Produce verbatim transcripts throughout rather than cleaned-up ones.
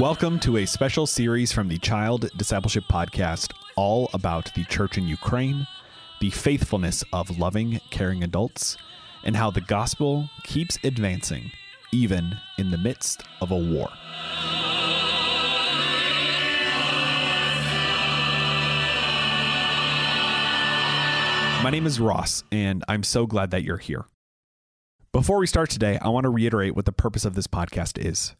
Welcome to a special series from the Child Discipleship Podcast, all about the church in Ukraine, the faithfulness of loving, caring adults, and how the gospel keeps advancing, even in the midst of a war. My name is Ross, and I'm so glad that you're here. Before we start today, I want to reiterate what the purpose of this podcast is.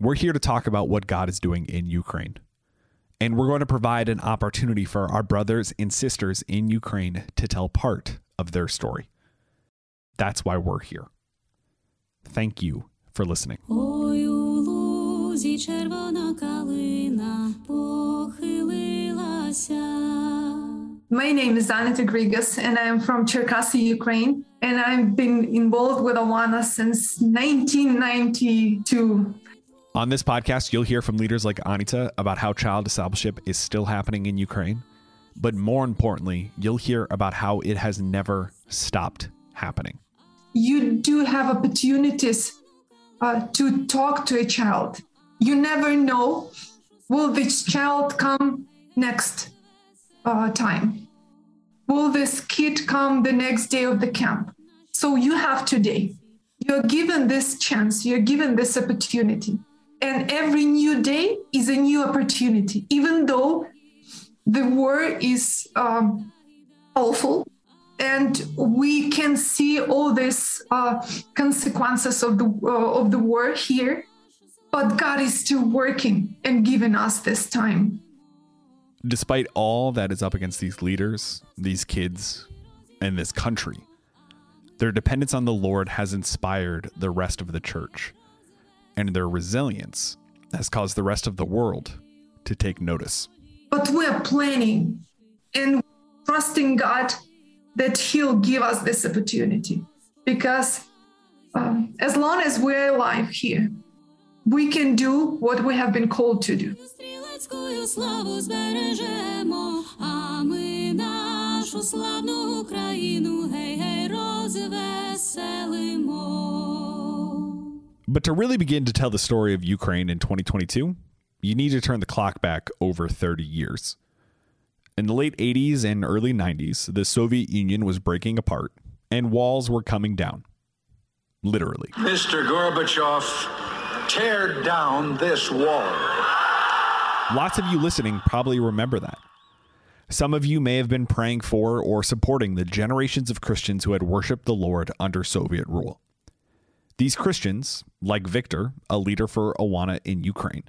We're here to talk about what God is doing in Ukraine, and we're going to provide an opportunity for our brothers and sisters in Ukraine to tell part of their story. That's why we're here. Thank you for listening. My name is Anita Hryhas, and I'm from Cherkasy, Ukraine, and I've been involved with Awana since nineteen ninety-two. On this podcast, you'll hear from leaders like Anita about how child discipleship is still happening in Ukraine, but more importantly, you'll hear about how it has never stopped happening. You do have opportunities uh, to talk to a child. You never know, will this child come next uh, time? Will this kid come the next day of the camp? So you have today. You're given this chance. You're given this opportunity. And every new day is a new opportunity. Even though the war is um, awful and we can see all these uh, consequences of the, uh, of the war here, but God is still working and giving us this time. Despite all that is up against these leaders, these kids, and this country, their dependence on the Lord has inspired the rest of the church, and their resilience has caused the rest of the world to take notice. But we're planning and trusting God that He'll give us this opportunity, because um, as long as we're alive here, we can do what we have been called to do. But to really begin to tell the story of Ukraine in twenty twenty-two, you need to turn the clock back over thirty years. In the late eighties and early nineties, the Soviet Union was breaking apart and walls were coming down. Literally. Mister Gorbachev, tear down this wall. Lots of you listening probably remember that. Some of you may have been praying for or supporting the generations of Christians who had worshiped the Lord under Soviet rule. These Christians, like Victor, a leader for Awana in Ukraine,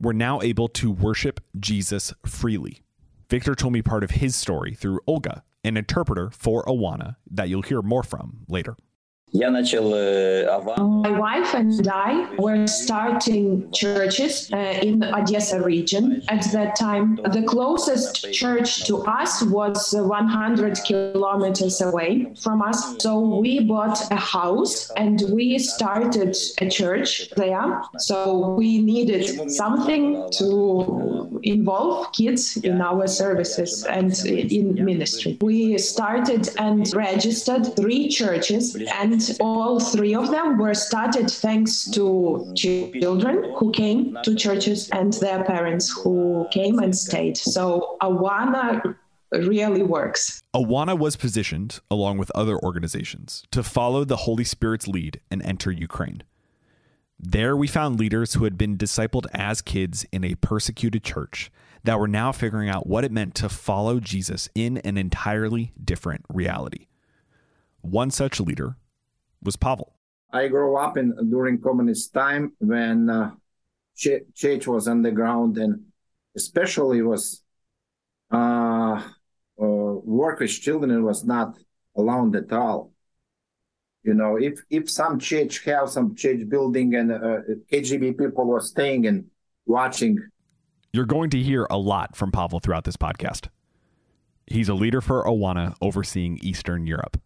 were now able to worship Jesus freely. Victor told me part of his story through Olga, an interpreter for Awana that you'll hear more from later. My wife and I were starting churches uh, in the Odessa region. At that time, the closest church to us was one hundred kilometers away from us. So we bought a house and we started a church there. So we needed something to involve kids in our services and in ministry. We started and registered three churches, and all three of them were started thanks to children who came to churches and their parents who came and stayed. So Awana really works. Awana was positioned, along with other organizations, to follow the Holy Spirit's lead and enter Ukraine. There we found leaders who had been discipled as kids in a persecuted church that were now figuring out what it meant to follow Jesus in an entirely different reality. One such leader was Pavel. I grew up in during communist time when uh, ch- church was underground, and especially was uh, uh, work with children was not allowed at all. You know, if if some church have some church building and uh, K G B people were staying and watching. You're going to hear a lot from Pavel throughout this podcast. He's a leader for Awana overseeing Eastern Europe.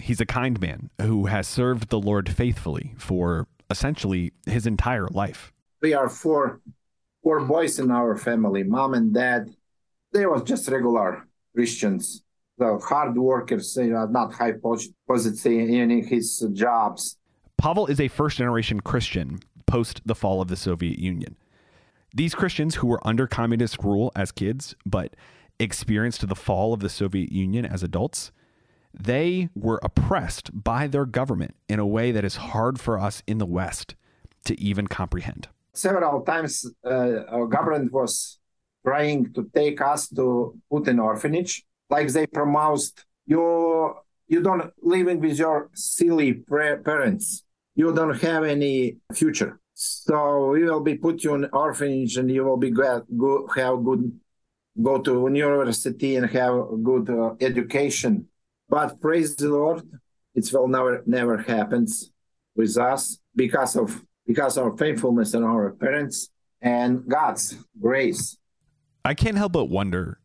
He's a kind man who has served the Lord faithfully for essentially his entire life. We are four, four boys in our family, mom and dad. They were just regular Christians, the hard workers, you know, not high position in his jobs. Pavel is a first generation Christian, post the fall of the Soviet Union. These Christians who were under communist rule as kids, but experienced the fall of the Soviet Union as adults, they were oppressed by their government in a way that is hard for us in the West to even comprehend. Several times uh, our government was trying to take us to Putin orphanage. Like they promised, you you don't living with your silly parents. You don't have any future. So we will be put you in orphanage and you will be go, go have good go to university and have good uh, education. But praise the Lord, it will never never happens with us because of because of our faithfulness and our parents and God's grace. I can't help but wonder,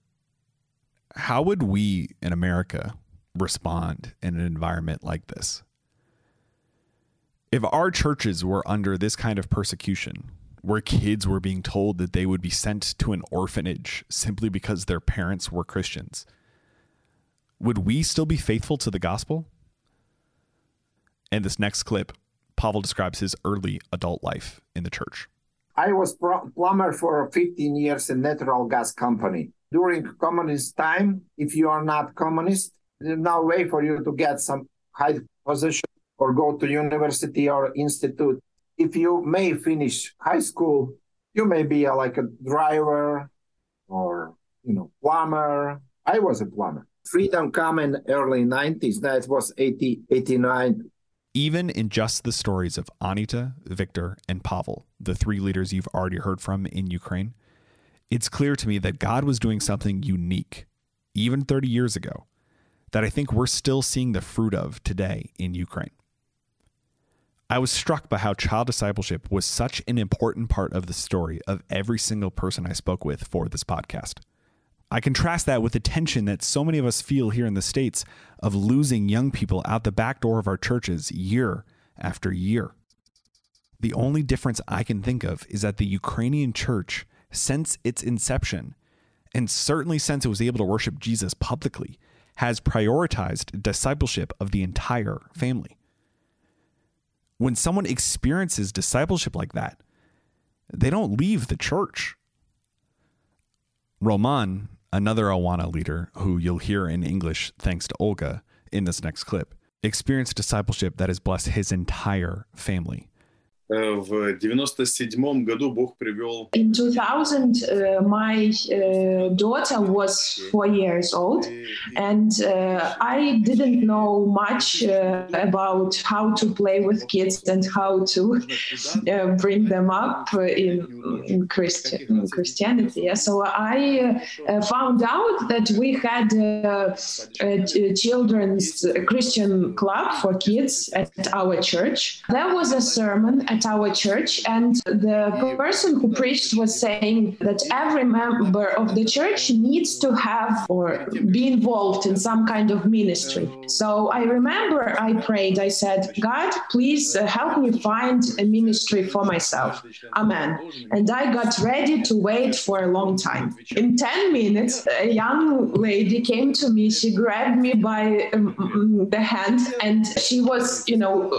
how would we in America respond in an environment like this? If our churches were under this kind of persecution, where kids were being told that they would be sent to an orphanage simply because their parents were Christians, would we still be faithful to the gospel? In this next clip, Pavel describes his early adult life in the church. I was pr- plumber for fifteen years in natural gas company. During communist time, if you are not communist, there's no way for you to get some high position or go to university or institute. If you may finish high school, you may be a, like a driver or, you know, plumber. I was a plumber. Freedom came in early nineties. That was eighty, eighty-nine. Even in just the stories of Anita, Victor, and Pavel, the three leaders you've already heard from in Ukraine, it's clear to me that God was doing something unique, even thirty years ago, that I think we're still seeing the fruit of today in Ukraine. I was struck by how child discipleship was such an important part of the story of every single person I spoke with for this podcast. I contrast that with the tension that so many of us feel here in the States of losing young people out the back door of our churches year after year. The only difference I can think of is that the Ukrainian church, since its inception, and certainly since it was able to worship Jesus publicly, has prioritized discipleship of the entire family. When someone experiences discipleship like that, they don't leave the church. Roman, another Awana leader who you'll hear in English thanks to Olga in this next clip, experienced discipleship that has blessed his entire family. In two thousand, uh, my uh, daughter was four years old, and uh, I didn't know much uh, about how to play with kids and how to uh, bring them up in, in Christian, Christianity. So I uh, found out that we had a, a children's Christian club for kids at our church. There was a sermon at our church, and the person who preached was saying that every member of the church needs to have or be involved in some kind of ministry. So I remember I prayed, I said, God, please help me find a ministry for myself. Amen. And I got ready to wait for a long time. In ten minutes, a young lady came to me. She grabbed me by um, the hand, and she was, you know, uh,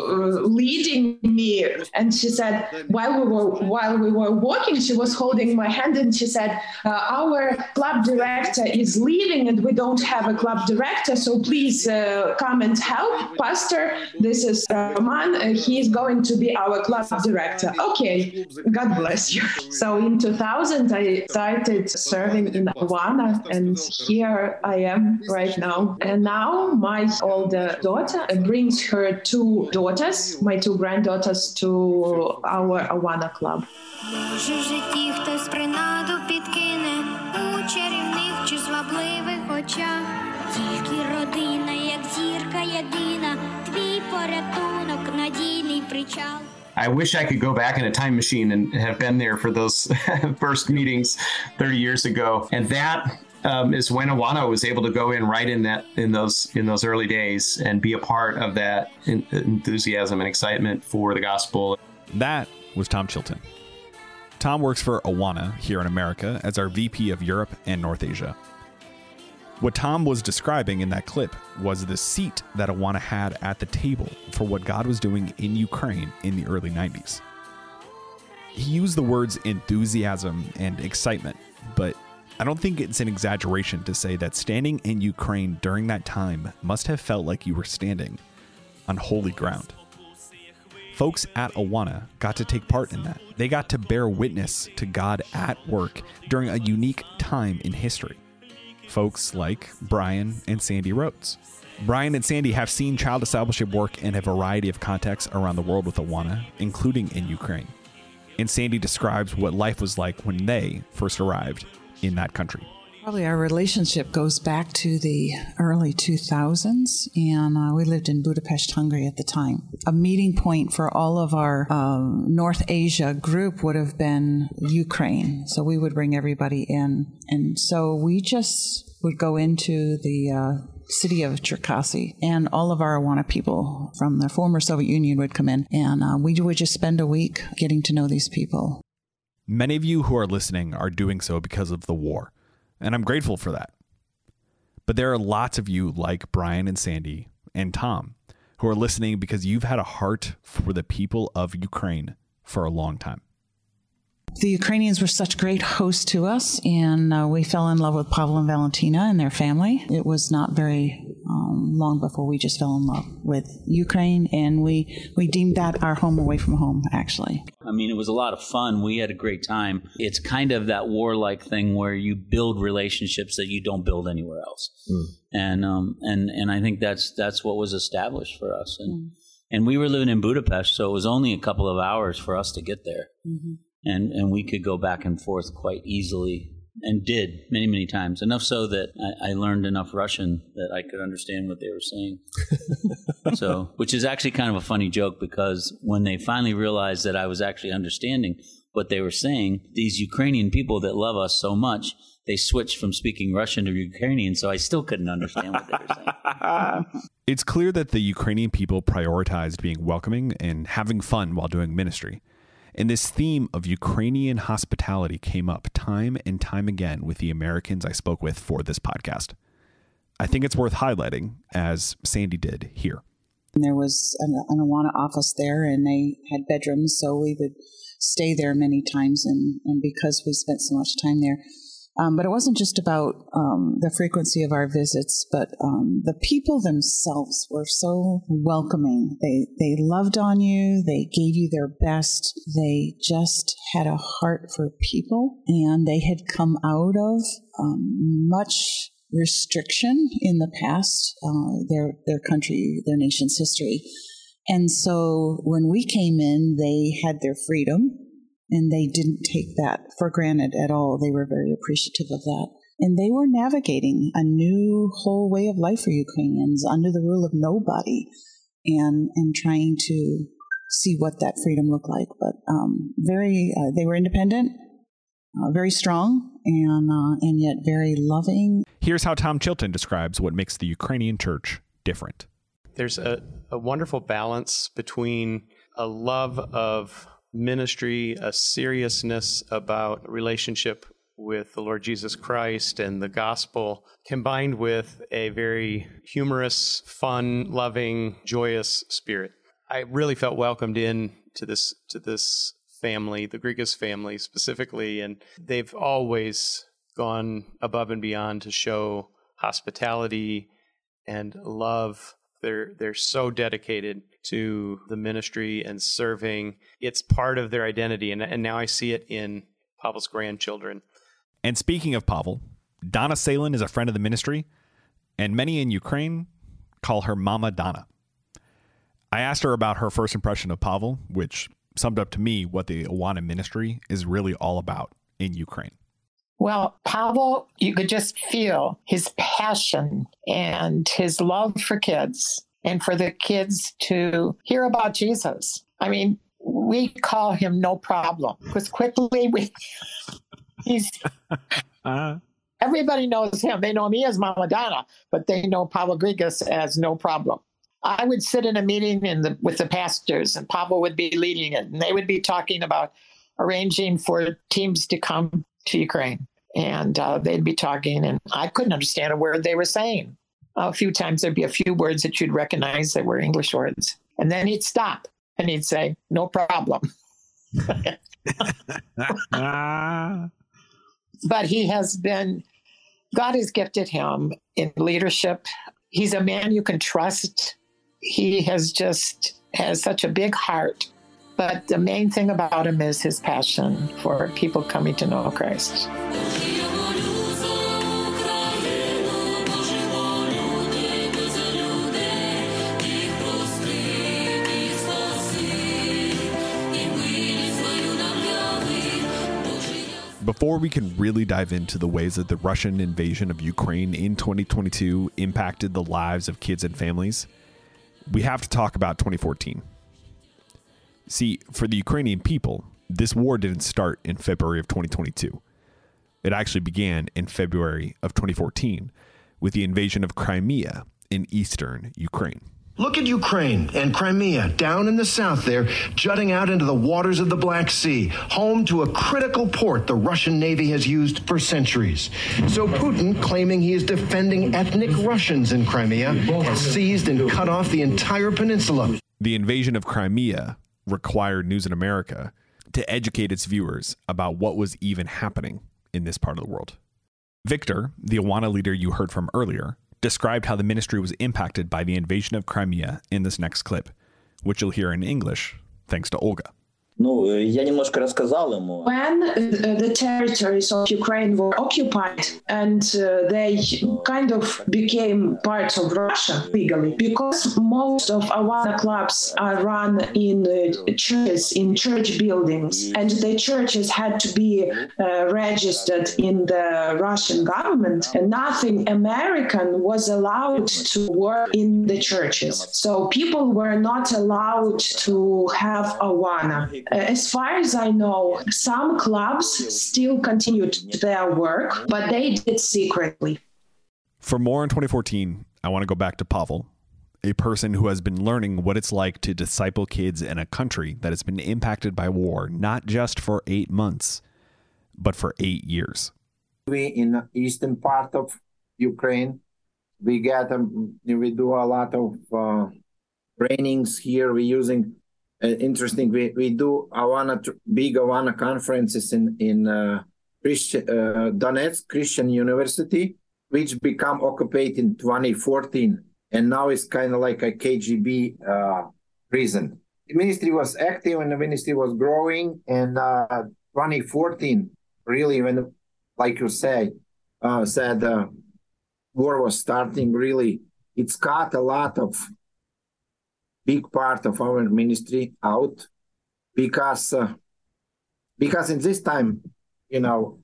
leading me. And she said, while we were while we were walking, she was holding my hand, and she said, uh, our club director is leaving and we don't have a club director. So please uh, come and help, Pastor. This is Roman. Uh, he is going to be our club director. Okay. God bless you. So in two thousand, I started serving in Awana, and here I am right now. And now my older daughter brings her two daughters, my two granddaughters, to our Awana club. I wish I could go back in a time machine and have been there for those first meetings thirty years ago. And that um, is when Awana was able to go in right in that in those in those early days and be a part of that in, enthusiasm and excitement for the gospel. That was Tom Chilton. Tom works for Awana here in America as our V P of Europe and North Asia. What Tom was describing in that clip was the seat that Awana had at the table for what God was doing in Ukraine in the early nineties. He used the words enthusiasm and excitement, but I don't think it's an exaggeration to say that standing in Ukraine during that time must have felt like you were standing on holy ground. Folks at Awana got to take part in that. They got to bear witness to God at work during a unique time in history. Folks like Brian and Sandy Rhodes. Brian and Sandy have seen child discipleship work in a variety of contexts around the world with Awana, including in Ukraine. And Sandy describes what life was like when they first arrived in that country. Probably our relationship goes back to the early two thousands, and uh, we lived in Budapest, Hungary at the time. A meeting point for all of our um, North Asia group would have been Ukraine, so we would bring everybody in. And so we just would go into the uh, city of Cherkasy, and all of our Awana people from the former Soviet Union would come in, and uh, we would just spend a week getting to know these people. Many of you who are listening are doing so because of the war. And I'm grateful for that. But there are lots of you like Brian and Sandy and Tom who are listening because you've had a heart for the people of Ukraine for a long time. The Ukrainians were such great hosts to us, and uh, we fell in love with Pavel and Valentina and their family. It was not very um, long before we just fell in love with Ukraine, and we, we deemed that our home away from home, actually. I mean, it was a lot of fun. We had a great time. It's kind of that warlike thing where you build relationships that you don't build anywhere else. Mm. And um, and and I think that's that's what was established for us. And, mm. and we were living in Budapest, so it was only a couple of hours for us to get there. Mm-hmm. And and we could go back and forth quite easily, and did many, many times. Enough so that I, I learned enough Russian that I could understand what they were saying. So, which is actually kind of a funny joke, because when they finally realized that I was actually understanding what they were saying, these Ukrainian people that love us so much, they switched from speaking Russian to Ukrainian, so I still couldn't understand what they were saying. It's clear that the Ukrainian people prioritized being welcoming and having fun while doing ministry. And this theme of Ukrainian hospitality came up time and time again with the Americans I spoke with for this podcast. I think it's worth highlighting, as Sandy did here. There was an, an Awana office there, and they had bedrooms, so we would stay there many times, and, and because we spent so much time there. Um, but it wasn't just about um, the frequency of our visits, but um, the people themselves were so welcoming. They they loved on you. They gave you their best. They just had a heart for people, and they had come out of um, much restriction in the past, uh, their their country, their nation's history. And so when we came in, they had their freedom. And they didn't take that for granted at all. They were very appreciative of that. And they were navigating a new whole way of life for Ukrainians under the rule of nobody, and and trying to see what that freedom looked like. But um, very, uh, they were independent, uh, very strong, and uh, and yet very loving. Here's how Tom Chilton describes what makes the Ukrainian church different. There's a, a wonderful balance between a love of ministry, a seriousness about relationship with the Lord Jesus Christ and the gospel, combined with a very humorous, fun, loving, joyous spirit. I really felt welcomed in to this to this family, the Hryhas family specifically, and they've always gone above and beyond to show hospitality and love. They're they're so dedicated to the ministry and serving. It's part of their identity, and, and now I see it in Pavel's grandchildren. And speaking of Pavel, Donna Salen is a friend of the ministry, and many in Ukraine call her Mama Donna. I asked her about her first impression of Pavel, which summed up to me what the Awana ministry is really all about in Ukraine. Well, Pavel, you could just feel his passion and his love for kids and for the kids to hear about Jesus. I mean, we call him no problem because quickly we, he's, uh-huh. Everybody knows him. They know me as Mama Donna, but they know Pavel Hryhas as no problem. I would sit in a meeting in the, with the pastors, and Pavel would be leading it, and they would be talking about arranging for teams to come to Ukraine, and uh, they'd be talking, and I couldn't understand a word they were saying. A few times there'd be a few words that you'd recognize that were English words, and then he'd stop and he'd say, "No problem." But he has been, God has gifted him in leadership. He's a man you can trust. He has just has such a big heart. But the main thing about him is his passion for people coming to know Christ. Before we can really dive into the ways that the Russian invasion of Ukraine in twenty twenty-two impacted the lives of kids and families, we have to talk about twenty fourteen. See, for the Ukrainian people, this war didn't start in February of twenty twenty-two. It actually began in February of twenty fourteen with the invasion of Crimea in eastern Ukraine. Look at Ukraine and Crimea down in the south there, jutting out into the waters of the Black Sea, home to a critical port the Russian Navy has used for centuries. So Putin, claiming he is defending ethnic Russians in Crimea, has seized and cut off the entire peninsula. The invasion of Crimea required News in America to educate its viewers about what was even happening in this part of the world. Victor, the Awana leader you heard from earlier, described how the ministry was impacted by the invasion of Crimea in this next clip, which you'll hear in English, thanks to Olga. When the territories of Ukraine were occupied and uh, they kind of became part of Russia legally, because most of Awana clubs are run in uh, churches, in church buildings, and the churches had to be uh, registered in the Russian government, and nothing American was allowed to work in the churches. So people were not allowed to have Awana. As far as I know, some clubs still continued their work, but they did secretly. For more on twenty fourteen, I want to go back to Pavel, a person who has been learning what it's like to disciple kids in a country that has been impacted by war, not just for eight months, but for eight years. We in the eastern part of Ukraine, we get um, we do a lot of uh, trainings here. We're using. Uh, interesting. We we do Awana big Awana conferences in in uh, Christian, uh, Donetsk Christian University, which became occupied in twenty fourteen, and now it's kind of like a K G B uh, prison. The ministry was active and the ministry was growing, and uh, twenty fourteen really, when, like you say, uh, said uh, war was starting. Really, it's got a lot of. Big part of our ministry out because uh, because in this time, you know,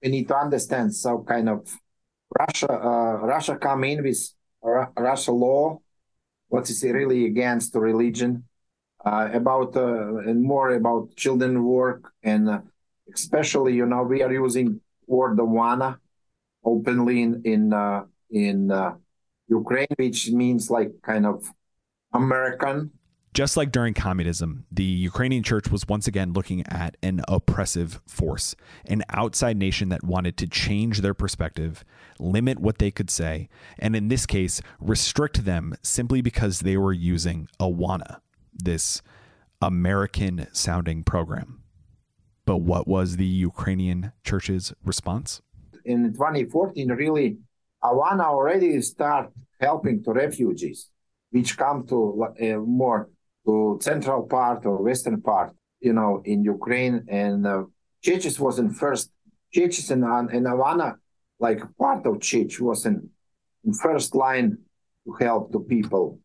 we need to understand. So kind of Russia uh, Russia come in with R- Russia law, what is really against religion, uh, about uh, and more about children work, and uh, especially, you know, we are using word Awana openly in in uh, in uh, Ukraine, which means like kind of. American. Just like during communism, the Ukrainian church was once again looking at an oppressive force, an outside nation that wanted to change their perspective, limit what they could say, and in this case, restrict them simply because they were using Awana, this American-sounding program. But what was the Ukrainian church's response? In twenty fourteen, really, Awana already started helping to refugees. Which come to uh, more to central part or western part, you know, in Ukraine. And uh, churches was in first, churches in, in Awana, like part of church was in, in first line to help the people.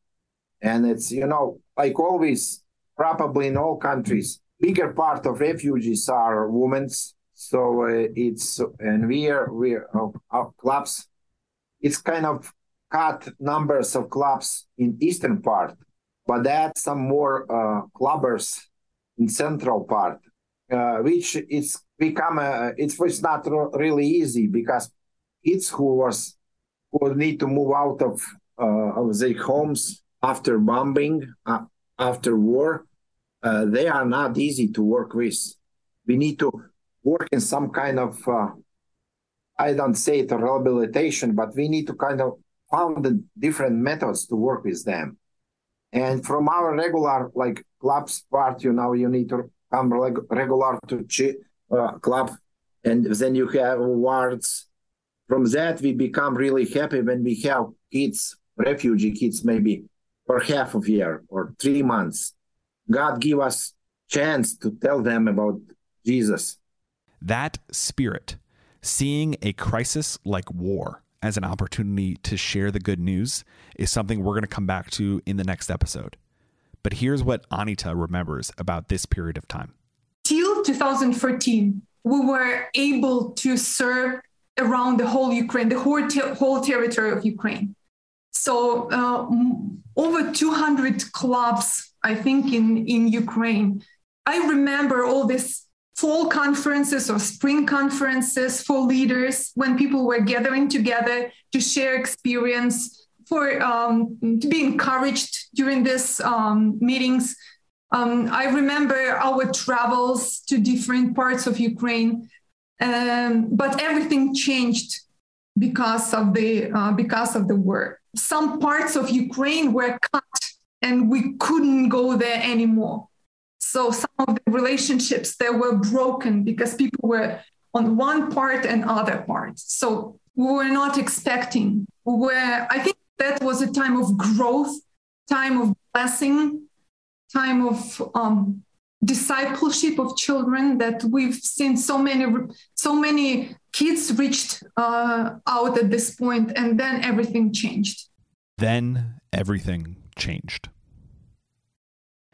And it's, you know, like always, probably in all countries, bigger part of refugees are women's. So uh, it's, and we are, we are, our, our clubs, it's kind of, cut numbers of clubs in eastern part, but they had some more uh, clubbers in central part, uh, which it's become a, it was not ro- really easy because kids who was who need to move out of uh, of their homes after bombing, uh, after war, uh, they are not easy to work with. We need to work in some kind of uh, I don't say it a rehabilitation, but we need to kind of found the different methods to work with them. And from our regular, like, clubs part, you know, you need to come regular to chi, uh, club, and then you have awards. From that, we become really happy when we have kids, refugee kids, maybe for half of year or three months. God give us chance to tell them about Jesus. That spirit, seeing a crisis like war as an opportunity to share the good news, is something we're going to come back to in the next episode. But here's what Anita remembers about this period of time. Till twenty thirteen, we were able to serve around the whole Ukraine, the whole, ter- whole territory of Ukraine. So uh, over two hundred clubs, I think, in, in Ukraine. I remember all these fall conferences or spring conferences for leaders when people were gathering together to share experience, for um, to be encouraged during these um, meetings. Um, I remember our travels to different parts of Ukraine, um, but everything changed because of the uh, because of the war. Some parts of Ukraine were cut, and we couldn't go there anymore. So some of the relationships that were broken because people were on one part and other part. So we were not expecting. We were, I think that was a time of growth, time of blessing, time of um, discipleship of children, that we've seen so many, so many kids reached uh, out at this point, and then everything changed. Then everything changed.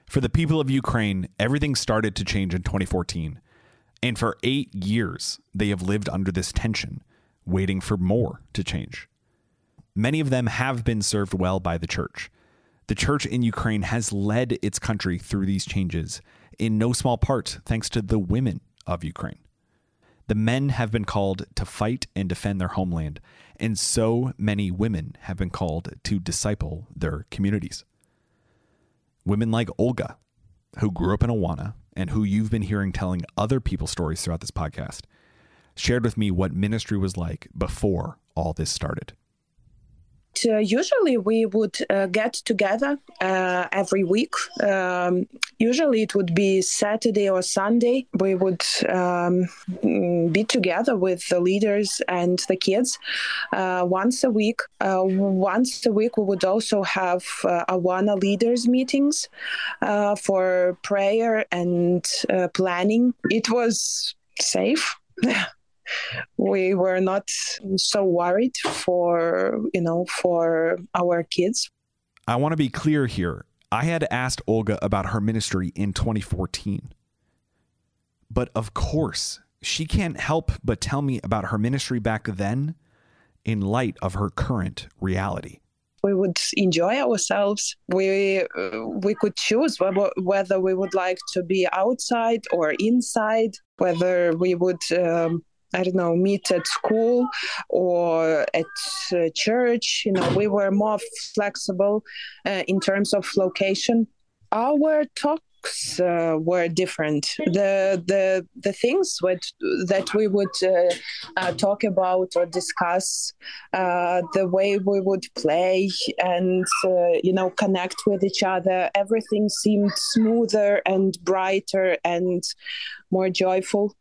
For the people of Ukraine, everything started to change in twenty fourteen, and for eight years, they have lived under this tension, waiting for more to change. Many of them have been served well by the church. The church in Ukraine has led its country through these changes, in no small part thanks to the women of Ukraine. The men have been called to fight and defend their homeland, and so many women have been called to disciple their communities. Women like Olga, who grew up in Awana and who you've been hearing telling other people's stories throughout this podcast, shared with me what ministry was like before all this started. Uh, usually we would uh, get together uh, every week. Um, usually it would be Saturday or Sunday. We would um, be together with the leaders and the kids uh, once a week. Uh, once a week we would also have uh, Awana leaders meetings uh, for prayer and uh, planning. It was safe. We were not so worried for, you know, for our kids. I want to be clear here. I had asked Olga about her ministry in twenty fourteen. But of course, she can't help but tell me about her ministry back then in light of her current reality. We would enjoy ourselves. We uh, we could choose whether we would like to be outside or inside, whether we would... Um, I don't know, meet at school or at uh, church. You know, we were more flexible uh, in terms of location. Our talks uh, were different. The the the things which, that we would uh, uh, talk about or discuss, uh, the way we would play and, uh, you know, connect with each other, everything seemed smoother and brighter and more joyful.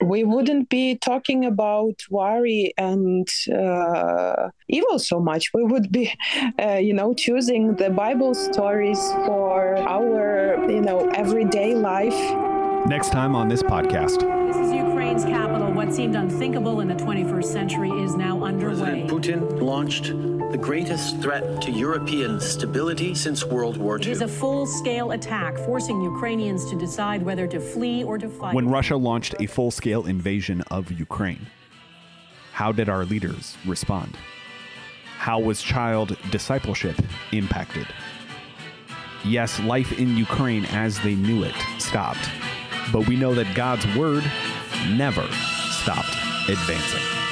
We wouldn't be talking about worry and uh, evil so much. We would be, uh, you know, choosing the Bible stories for our, you know, everyday life. Next time on this podcast. This is Ukraine's capital. What seemed unthinkable in the twenty-first century is now underway. President Putin launched the greatest threat to European stability since World War Two. It is a full-scale attack, forcing Ukrainians to decide whether to flee or to fight. When Russia launched a full-scale invasion of Ukraine, how did our leaders respond? How was child discipleship impacted? Yes, life in Ukraine as they knew it stopped, but we know that God's word never stopped advancing.